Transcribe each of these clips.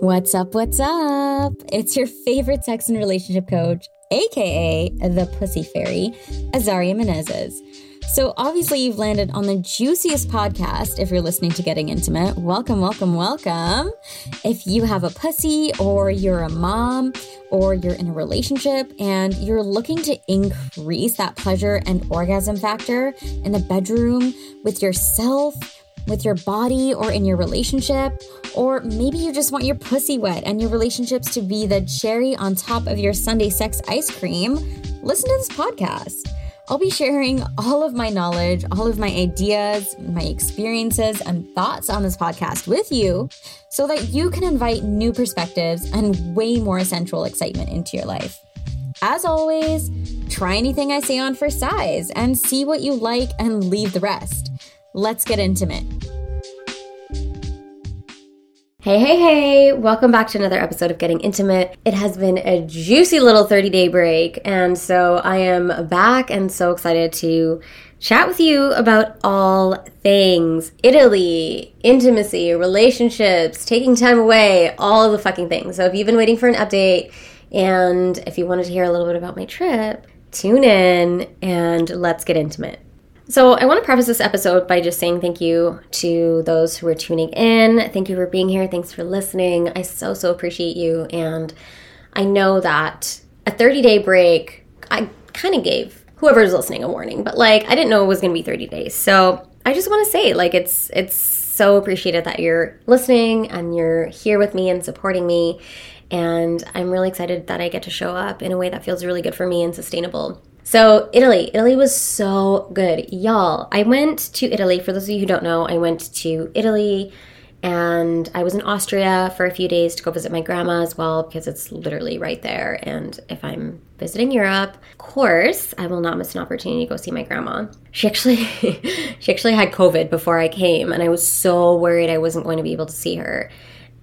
What's up, what's up? It's your favorite sex and relationship coach, aka the Pussy Fairy, Azaria Meneses. So obviously you've landed on the juiciest podcast if you're listening to Getting Intimate. Welcome, welcome, welcome. If you have a pussy or you're a mom or you're in a relationship and you're looking to increase that pleasure and orgasm factor in the bedroom with yourself, with your body, or in your relationship, or maybe you just want your pussy wet and your relationships to be the cherry on top of your Sunday sex ice cream, listen to this podcast. I'll be sharing all of my knowledge, all of my ideas, my experiences, and thoughts on this podcast with you so that you can invite new perspectives and way more sensual excitement into your life. As always, try anything I say on for size and see what you like and leave the rest. Let's get intimate. Hey, hey, hey. Welcome back to another episode of Getting Intimate. It has been a juicy little 30-day break, and so I am back and so excited to chat with you about all things Italy, intimacy, relationships, taking time away, all the fucking things. So if you've been waiting for an update and if you wanted to hear a little bit about my trip, tune in and let's get intimate. So I want to preface this episode by just saying thank you to those who are tuning in. Thank you for being here. Thanks for listening. I so appreciate you. And I know that a 30-day break, I kind of gave whoever's listening a warning, but I didn't know it was going to be 30 days. So I just want to say it's so appreciated that you're listening and you're here with me and supporting me. And I'm really excited that I get to show up in a way that feels really good for me and sustainable. So Italy was so good. Y'all, I went to Italy. For those of you who don't know, I went to Italy and I was in Austria for a few days to go visit my grandma as well because it's literally right there. And if I'm visiting Europe, of course, I will not miss an opportunity to go see my grandma. She actually had COVID before I came and I was so worried I wasn't going to be able to see her.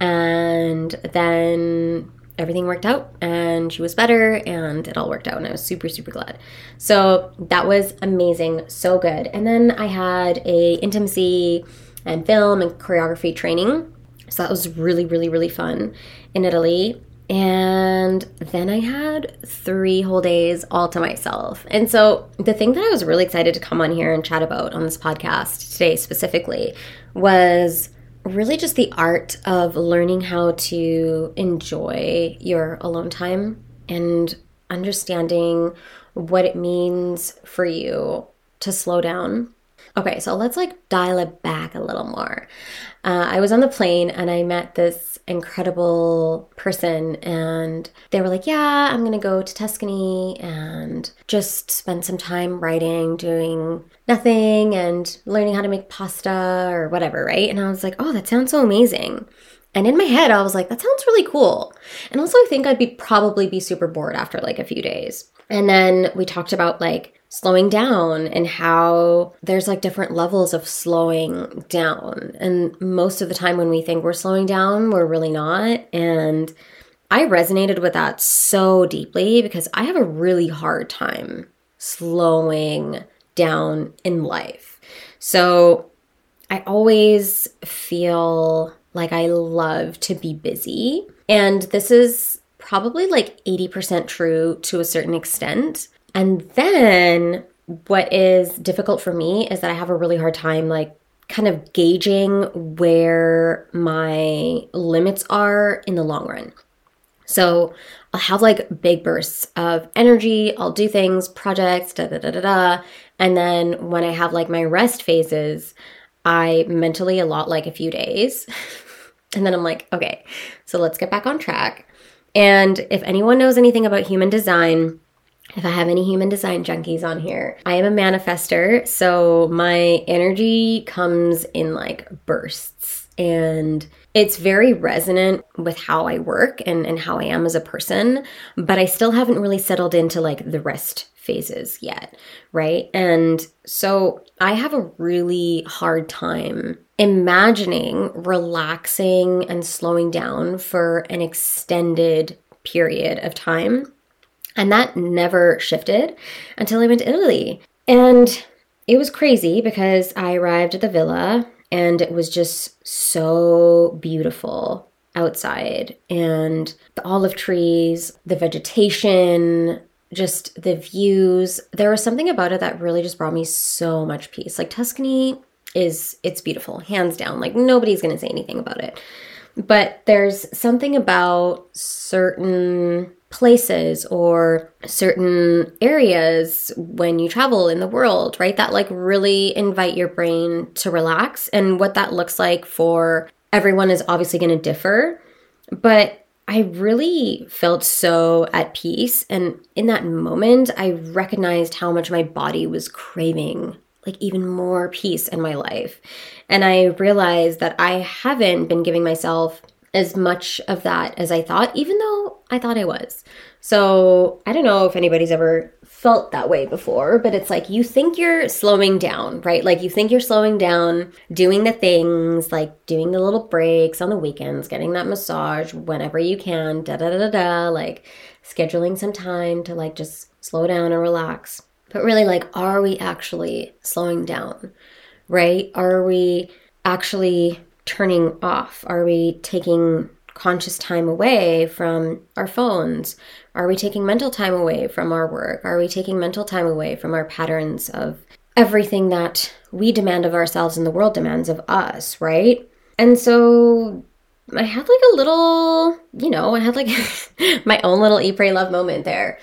And then everything worked out and she was better and it all worked out and I was super glad. So that was amazing, so good. And then I had a intimacy and film and choreography training. So that was really fun in Italy. And then I had 3 whole days all to myself. And so the thing that I was really excited to come on here and chat about on this podcast today specifically was really just the art of learning how to enjoy your alone time and understanding what it means for you to slow down. Okay, so let's dial it back a little more. I was on the plane and I met this incredible person and they were yeah, I'm gonna go to Tuscany and just spend some time writing, doing nothing and learning how to make pasta or whatever, right? And I was oh, that sounds so amazing. And in my head, I was that sounds really cool. And also I think I'd probably be super bored after a few days. And then we talked about slowing down and how there's different levels of slowing down. And most of the time when we think we're slowing down, we're really not. And I resonated with that so deeply because I have a really hard time slowing down in life. So I always feel I love to be busy. And this is probably 80% true to a certain extent. And then what is difficult for me is that I have a really hard time kind of gauging where my limits are in the long run. So I'll have big bursts of energy, I'll do things, projects, and then when I have my rest phases, I mentally allot a few days and then I'm okay, so let's get back on track. And if anyone knows anything about human design, if I have any human design junkies on here, I am a manifester, so my energy comes in bursts and it's very resonant with how I work and how I am as a person, but I still haven't really settled into the rest phases yet, right? And so I have a really hard time imagining relaxing and slowing down for an extended period of time. And that never shifted until I went to Italy. And it was crazy because I arrived at the villa and it was just so beautiful. outside, and the olive trees, the vegetation, just the views. There was something about it that really just brought me so much peace. Like, Tuscany it's beautiful, hands down. Like, nobody's going to say anything about it. But there's something about certain places or certain areas when you travel in the world, right, that like really invite your brain to relax. And what that looks like for everyone is obviously going to differ. But I really felt so at peace. And in that moment, I recognized how much my body was craving like even more peace in my life. And I realized that I haven't been giving myself as much of that as I thought, even though I thought I was. So I don't know if anybody's ever felt that way before, but it's like you think you're slowing down, right? Like you think you're slowing down, doing the things, like doing the little breaks on the weekends, getting that massage whenever you can, like scheduling some time to like just slow down and relax. But really, like, are we actually slowing down, right? Are we actually turning off? Are we taking conscious time away from our phones? Are we taking mental time away from our work? Are we taking mental time away from our patterns of everything that we demand of ourselves and the world demands of us, right? And so I had like a little, you know, I had like my own little Eat, Pray, Love moment there.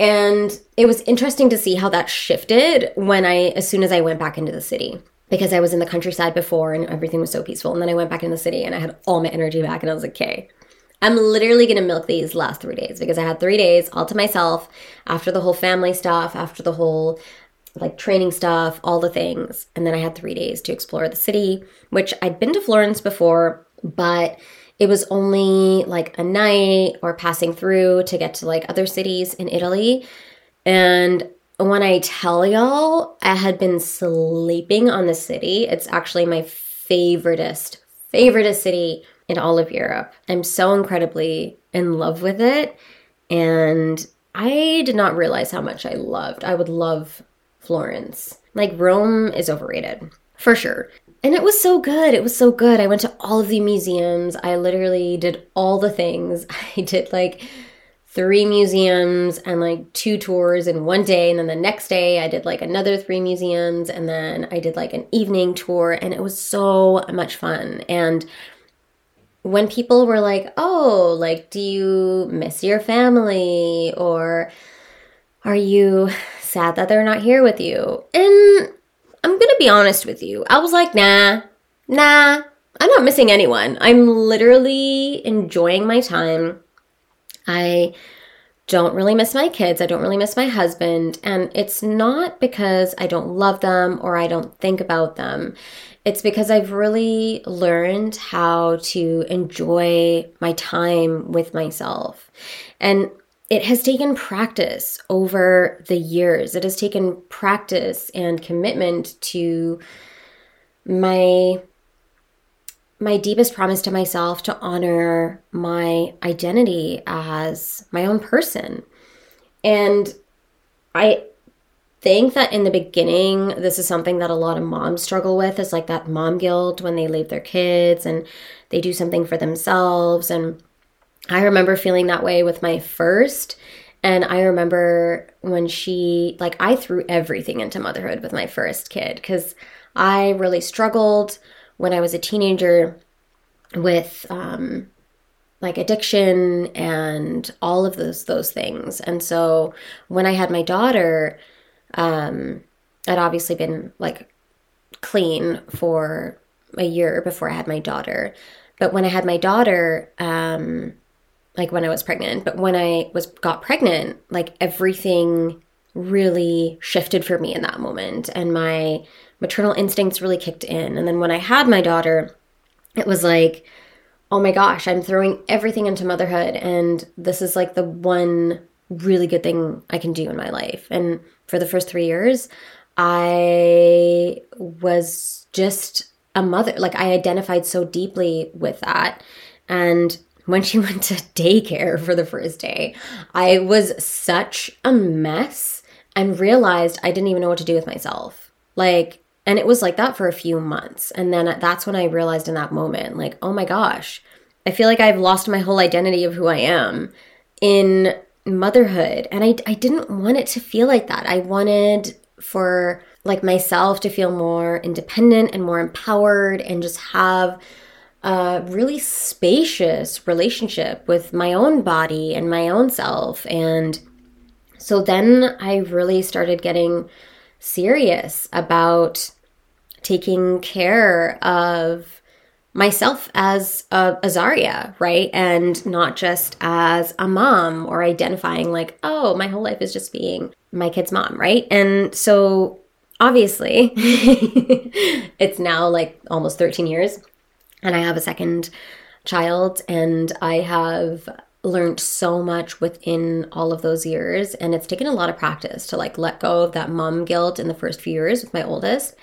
And it was interesting to see how that shifted when as soon as I went back into the city, because I was in the countryside before and everything was so peaceful. And then I went back in the city and I had all my energy back, and I was like, okay, I'm literally going to milk these last 3 days, because I had 3 days all to myself after the whole family stuff, after the whole like training stuff, all the things. And then I had 3 days to explore the city, which I'd been to Florence before, but it was only like a night or passing through to get to like other cities in Italy. And when I tell y'all, I had been sleeping on the city. It's actually my favoriteest city in all of Europe. I'm so incredibly in love with it. And I did not realize how much I would love Florence. Like, Rome is overrated, for sure. And it was so good. It was so good. I went to all of the museums. I literally did all the things. I did like 3 museums and like 2 tours in one day. And then the next day I did like another 3 museums. And then I did like an evening tour. And it was so much fun. And when people were like, oh, like, do you miss your family? Or are you sad that they're not here with you? And I'm gonna be honest with you. I was like, nah, I'm not missing anyone. I'm literally enjoying my time. I don't really miss my kids. I don't really miss my husband. And it's not because I don't love them or I don't think about them. It's because I've really learned how to enjoy my time with myself. And it has taken practice over the years. It has taken practice and commitment to my deepest promise to myself to honor my identity as my own person. And I think that in the beginning, this is something that a lot of moms struggle with, is like that mom guilt when they leave their kids and they do something for themselves. And I remember feeling that way with my first, and I remember when I threw everything into motherhood with my first kid, because I really struggled when I was a teenager with like addiction and all of those things. And so when I had my daughter, I'd obviously been like clean for a year before I had my daughter. But when I had my daughter, when I was pregnant, but when I got pregnant, like everything really shifted for me in that moment. And my maternal instincts really kicked in. And then when I had my daughter, it was like, oh my gosh, I'm throwing everything into motherhood. And this is like the one really good thing I can do in my life. And for the first 3 years, I was just a mother. Like, I identified so deeply with that. And when she went to daycare for the first day, I was such a mess and realized I didn't even know what to do with myself. Like, and it was like that for a few months. And then that's when I realized in that moment, like, oh my gosh, I feel like I've lost my whole identity of who I am in motherhood. And I didn't want it to feel like that. I wanted for like myself to feel more independent and more empowered and just have a really spacious relationship with my own body and my own self. And so then I really started getting serious about taking care of myself as Azaria, right? And not just as a mom or identifying like, oh, my whole life is just being my kid's mom, right? And so obviously it's now like almost 13 years and I have a second child, and I have learned so much within all of those years. And it's taken a lot of practice to like let go of that mom guilt in the first few years with my oldest.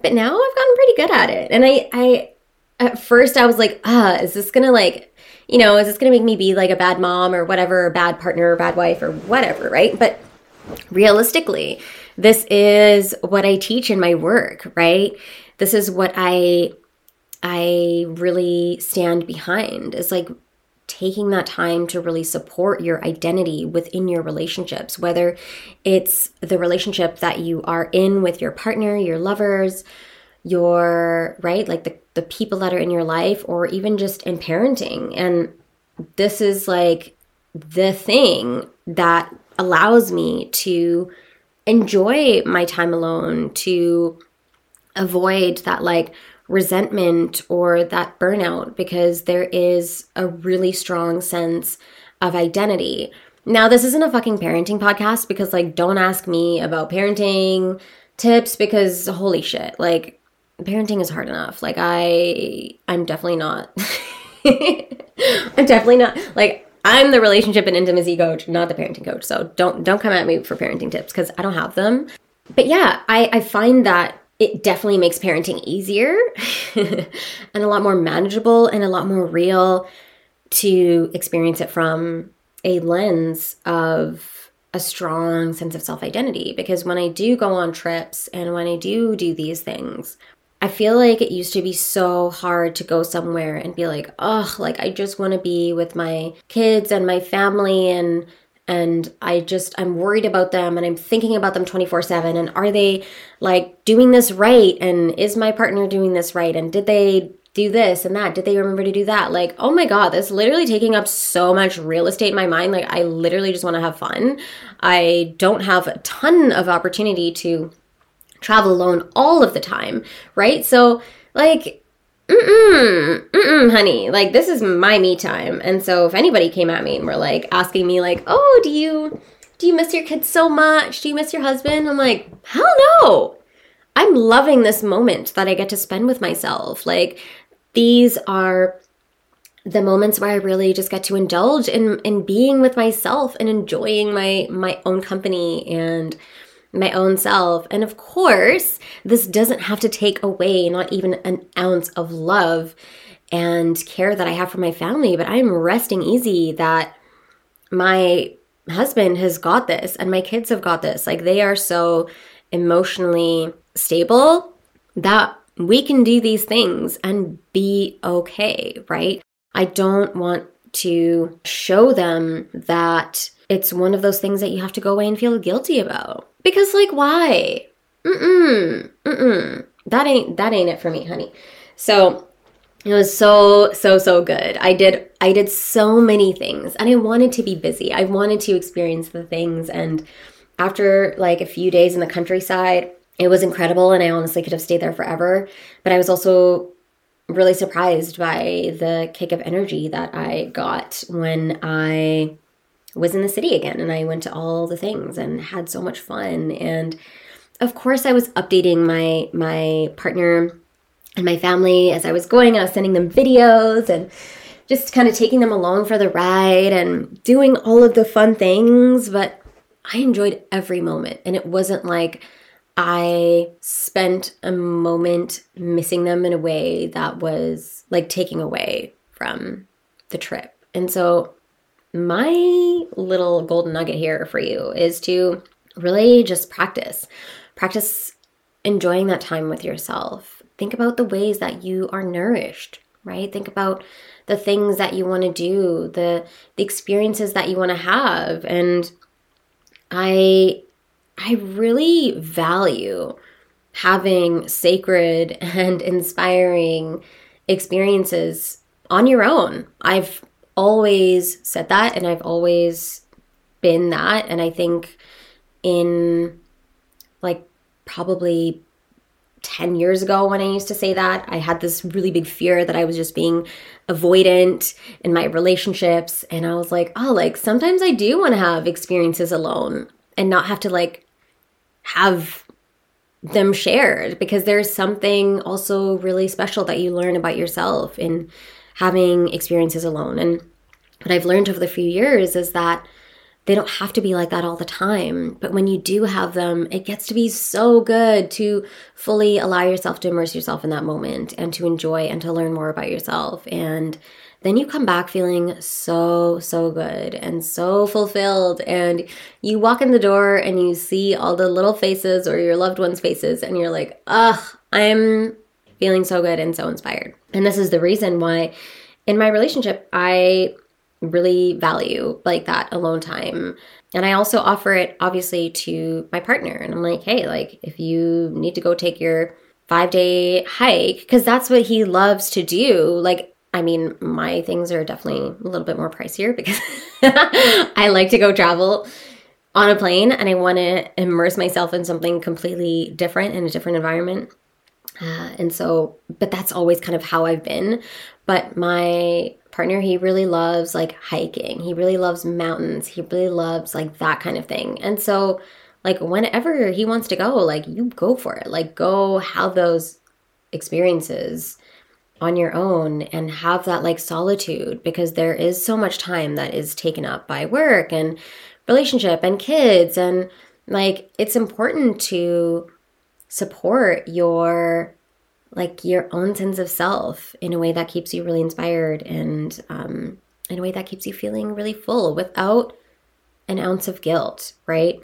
But now I've gotten pretty good at it. And I at first I was like, is this going to like, you know, is this going to make me be like a bad mom or whatever, or bad partner or bad wife or whatever, right? But realistically, this is what I teach in my work, right? This is what I really stand behind. It's like taking that time to really support your identity within your relationships, whether it's the relationship that you are in with your partner, your lovers, your, right, like the people that are in your life, or even just in parenting. And this is like the thing that allows me to enjoy my time alone, to avoid that like resentment or that burnout, because there is a really strong sense of identity. Now, this isn't a fucking parenting podcast, because like don't ask me about parenting tips, because holy shit, like parenting is hard enough. Like I'm definitely not I'm definitely not like, I'm the relationship and intimacy coach, not the parenting coach. So don't come at me for parenting tips, because I don't have them. But yeah, I find that it definitely makes parenting easier and a lot more manageable and a lot more real to experience it from a lens of a strong sense of self-identity. Because when I do go on trips and when I do these things, I feel like it used to be so hard to go somewhere and be like, oh, like I just want to be with my kids and my family, and I'm worried about them and I'm thinking about them 24/7, and are they like doing this right, and is my partner doing this right, and did they do this and that, did they remember to do that? Like, oh my God, that's literally taking up so much real estate in my mind. Like I literally just want to have fun. I don't have a ton of opportunity to travel alone all of the time, right? So like, honey, like this is my me time. And so if anybody came at me and were like asking me like, oh, do you miss your kids so much? Do you miss your husband? I'm like, hell no. I'm loving this moment that I get to spend with myself. Like these are the moments where I really just get to indulge in being with myself and enjoying my own company and my own self. And of course, this doesn't have to take away not even an ounce of love and care that I have for my family, but I'm resting easy that my husband has got this and my kids have got this. Like they are so emotionally stable that we can do these things and be okay, right? I don't want to show them that it's one of those things that you have to go away and feel guilty about. Because like, why? That ain't it for me, honey. So it was so good. I did so many things, and I wanted to be busy. I wanted to experience the things. And after like a few days in the countryside, it was incredible, and I honestly could have stayed there forever. But I was also really surprised by the kick of energy that I got when I was in the city again, and I went to all the things and had so much fun. And of course I was updating my partner and my family as I was going, and I was sending them videos and just kind of taking them along for the ride and doing all of the fun things. But I enjoyed every moment, and it wasn't like I spent a moment missing them in a way that was like taking away from the trip. And so my little golden nugget here for you is to really just practice enjoying that time with yourself. Think about the ways that you are nourished right? Think about the things that you want to do, the experiences that you want to have. And I really value having sacred and inspiring experiences on your own. I've always said that, and I've always been that. And I think in like probably 10 years ago when I used to say that, I had this really big fear that I was just being avoidant in my relationships. And I was like, oh, like sometimes I do want to have experiences alone and not have to like have them shared, because there's something also really special that you learn about yourself in having experiences alone. And what I've learned over the few years is that they don't have to be like that all the time. But when you do have them, it gets to be so good to fully allow yourself to immerse yourself in that moment and to enjoy and to learn more about yourself. And then you come back feeling so, so good and so fulfilled. And you walk in the door and you see all the little faces or your loved ones' faces, and you're like, ugh, I'm feeling so good and so inspired. And this is the reason why in my relationship, I really value like that alone time. And I also offer it obviously to my partner, and I'm like, hey, like if you need to go take your 5-day hike, because that's what he loves to do. Like, I mean, my things are definitely a little bit more pricier because I like to go travel on a plane and I want to immerse myself in something completely different in a different environment. But that's always kind of how I've been. But my partner, he really loves like hiking. He really loves mountains. He really loves like that kind of thing. And so like whenever he wants to go, like you go for it, like go have those experiences on your own and have that like solitude, because there is so much time that is taken up by work and relationship and kids. And like, it's important to support your like your own sense of self in a way that keeps you really inspired and in a way that keeps you feeling really full without an ounce of guilt, right?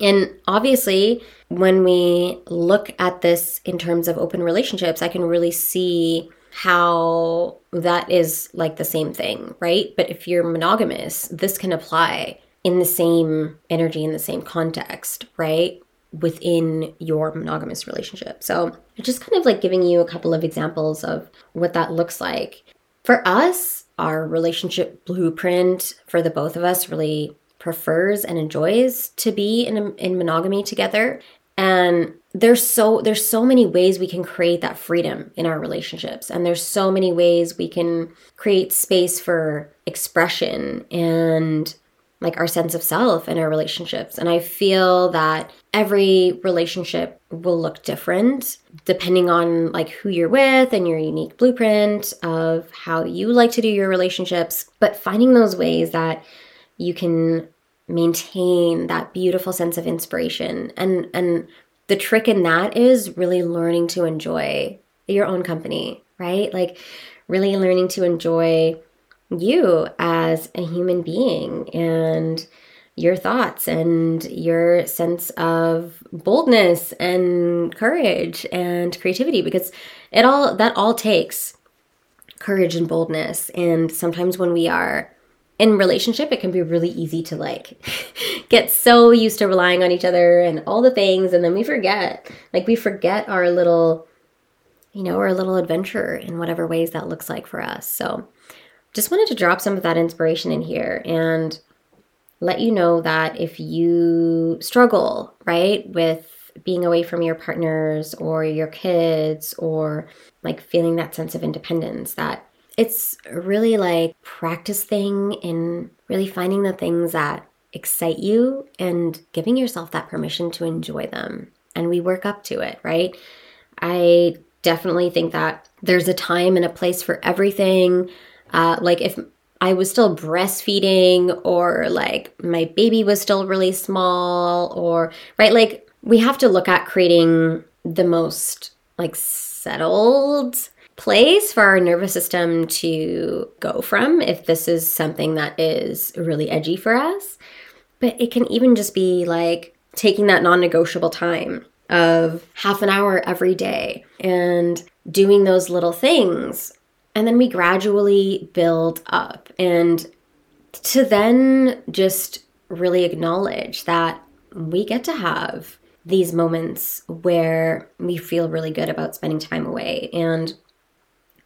And obviously, when we look at this in terms of open relationships, I can really see how that is like the same thing, right? But if you're monogamous, this can apply in the same energy, in the same context, right? Within your monogamous relationship. So just kind of like giving you a couple of examples of what that looks like. For us, our relationship blueprint for the both of us really prefers and enjoys to be in monogamy together. And there's so many ways we can create that freedom in our relationships. And there's so many ways we can create space for expression and like our sense of self in our relationships. And I feel that every relationship will look different depending on like who you're with and your unique blueprint of how you like to do your relationships. But finding those ways that you can maintain that beautiful sense of inspiration. And the trick in that is really learning to enjoy your own company, right? Like really learning to enjoy you as a human being and your thoughts and your sense of boldness and courage and creativity, because that all takes courage and boldness. And sometimes when we are in relationship, it can be really easy to like get so used to relying on each other and all the things, and then we forget our little, you know, our little adventure in whatever ways that looks like for us. So just wanted to drop some of that inspiration in here and let you know that if you struggle, right, with being away from your partners or your kids or like feeling that sense of independence, that it's really like practice thing in really finding the things that excite you and giving yourself that permission to enjoy them. And we work up to it, right? I definitely think that there's a time and a place for everything. Like if I was still breastfeeding or like my baby was still really small or, right, like we have to look at creating the most like settled place for our nervous system to go from if this is something that is really edgy for us. But it can even just be like taking that non-negotiable time of half an hour every day and doing those little things And then we gradually build up. And to then just really acknowledge that we get to have these moments where we feel really good about spending time away. And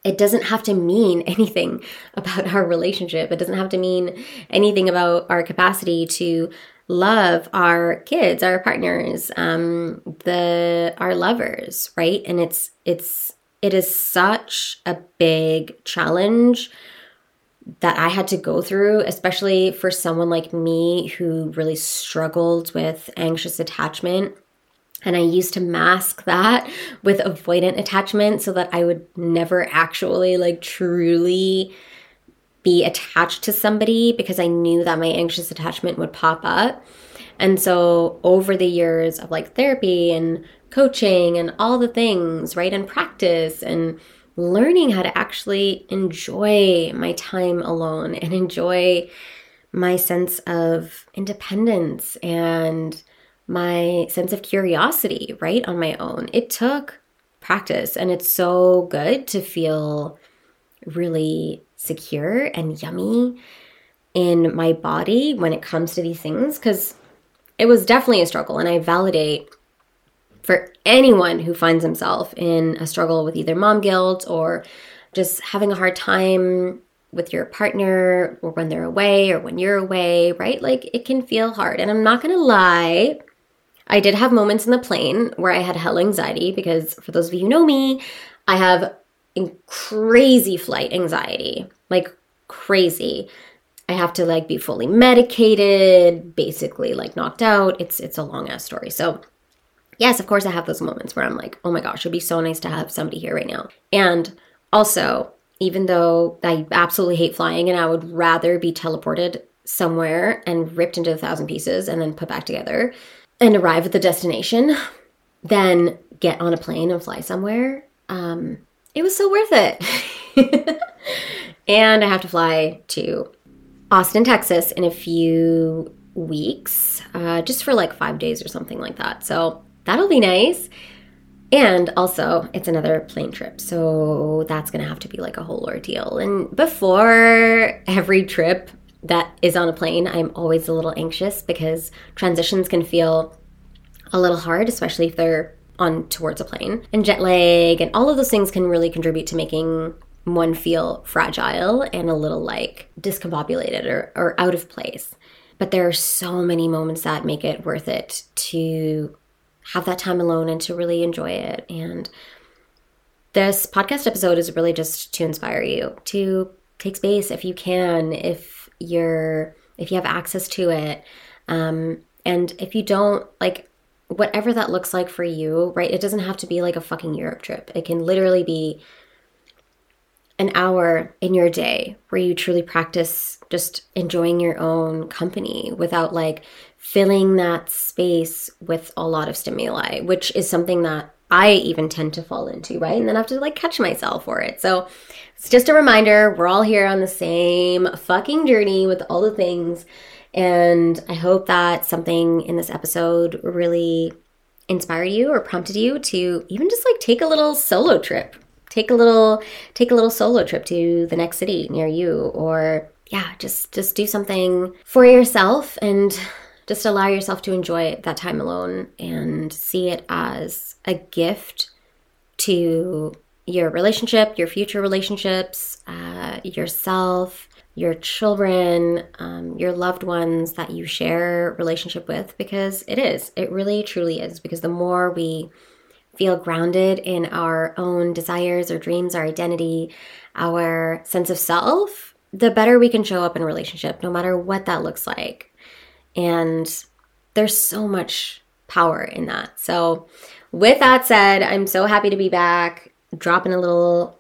it doesn't have to mean anything about our relationship. It doesn't have to mean anything about our capacity to love our kids, our partners, our lovers, right? And it is such a big challenge that I had to go through, especially for someone like me who really struggled with anxious attachment. And I used to mask that with avoidant attachment so that I would never actually truly be attached to somebody, because I knew that my anxious attachment would pop up. And so over the years of therapy and coaching and all the things, right, and practice and learning how to actually enjoy my time alone and enjoy my sense of independence and my sense of curiosity, right, on my own. It took practice, and it's so good to feel really secure and yummy in my body when it comes to these things, because it was definitely a struggle. And I validate for anyone who finds himself in a struggle with either mom guilt or just having a hard time with your partner, or when they're away or when you're away, right? It can feel hard. And I'm not going to lie, I did have moments in the plane where I had hell anxiety, because for those of you who know me, I have crazy flight anxiety, crazy. I have to be fully medicated, basically knocked out. It's a long ass story. So yes, of course I have those moments where I'm oh my gosh, it'd be so nice to have somebody here right now. And also, even though I absolutely hate flying and I would rather be teleported somewhere and ripped into 1,000 pieces and then put back together and arrive at the destination, then get on a plane and fly somewhere, it was so worth it. And I have to fly to Austin, Texas in a few weeks, just for 5 days or something like that. So that'll be nice. And also, it's another plane trip, so that's going to have to be a whole ordeal. And before every trip that is on a plane, I'm always a little anxious, because transitions can feel a little hard, especially if they're on towards a plane. And jet lag and all of those things can really contribute to making one feel fragile and a little discombobulated or out of place. But there are so many moments that make it worth it to have that time alone and to really enjoy it. And this podcast episode is really just to inspire you to take space if you can, if you have access to it. And if you don't, whatever that looks like for you, right? It doesn't have to be a fucking Europe trip. It can literally be an hour in your day where you truly practice just enjoying your own company without filling that space with a lot of stimuli, which is something that I even tend to fall into, right? And then I have to catch myself for it. So it's just a reminder, we're all here on the same fucking journey with all the things. And I hope that something in this episode really inspired you or prompted you to even just take a little solo trip. Take a little solo trip to the next city near you, or yeah, just do something for yourself and just allow yourself to enjoy that time alone and see it as a gift to your relationship, your future relationships, yourself, your children, your loved ones that you share relationship with, because it really truly is. Because the more we feel grounded in our own desires, our dreams, our identity, our sense of self, the better we can show up in a relationship, no matter what that looks like. And there's so much power in that. So with that said, I'm so happy to be back, dropping a little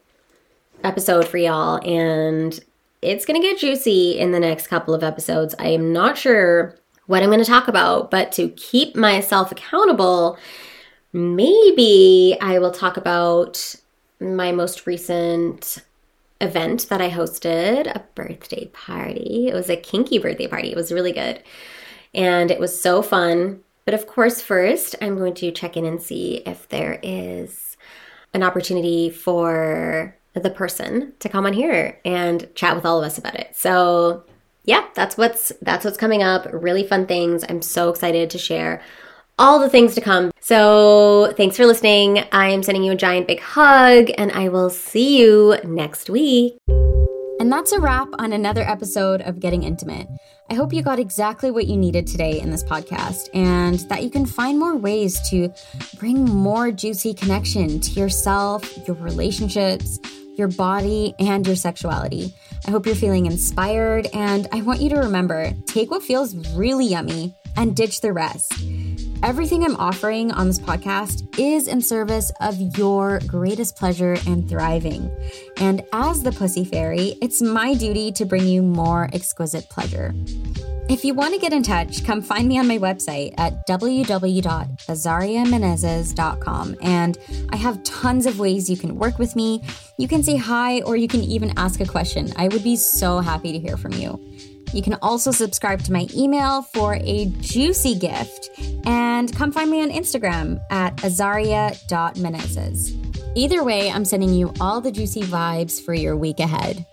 episode for y'all. And it's going to get juicy in the next couple of episodes. I am not sure what I'm going to talk about, but to keep myself accountable, maybe I will talk about my most recent event that I hosted, a birthday party. It was a kinky birthday party. It was really good. And it was so fun. But of course, first, I'm going to check in and see if there is an opportunity for the person to come on here and chat with all of us about it. So yeah, that's what's coming up. Really fun things. I'm so excited to share all the things to come. So thanks for listening. I am sending you a giant big hug, and I will see you next week. And that's a wrap on another episode of Getting Intimate. I hope you got exactly what you needed today in this podcast, and that you can find more ways to bring more juicy connection to yourself, your relationships, your body, and your sexuality. I hope you're feeling inspired, and I want you to remember, take what feels really yummy and ditch the rest. Everything I'm offering on this podcast is in service of your greatest pleasure and thriving. And as the Pussy Fairy, it's my duty to bring you more exquisite pleasure. If you want to get in touch, come find me on my website at www.azariamenezes.com. And I have tons of ways you can work with me. You can say hi, or you can even ask a question. I would be so happy to hear from you. You can also subscribe to my email for a juicy gift, and come find me on Instagram at azaria.menezes. Either way, I'm sending you all the juicy vibes for your week ahead.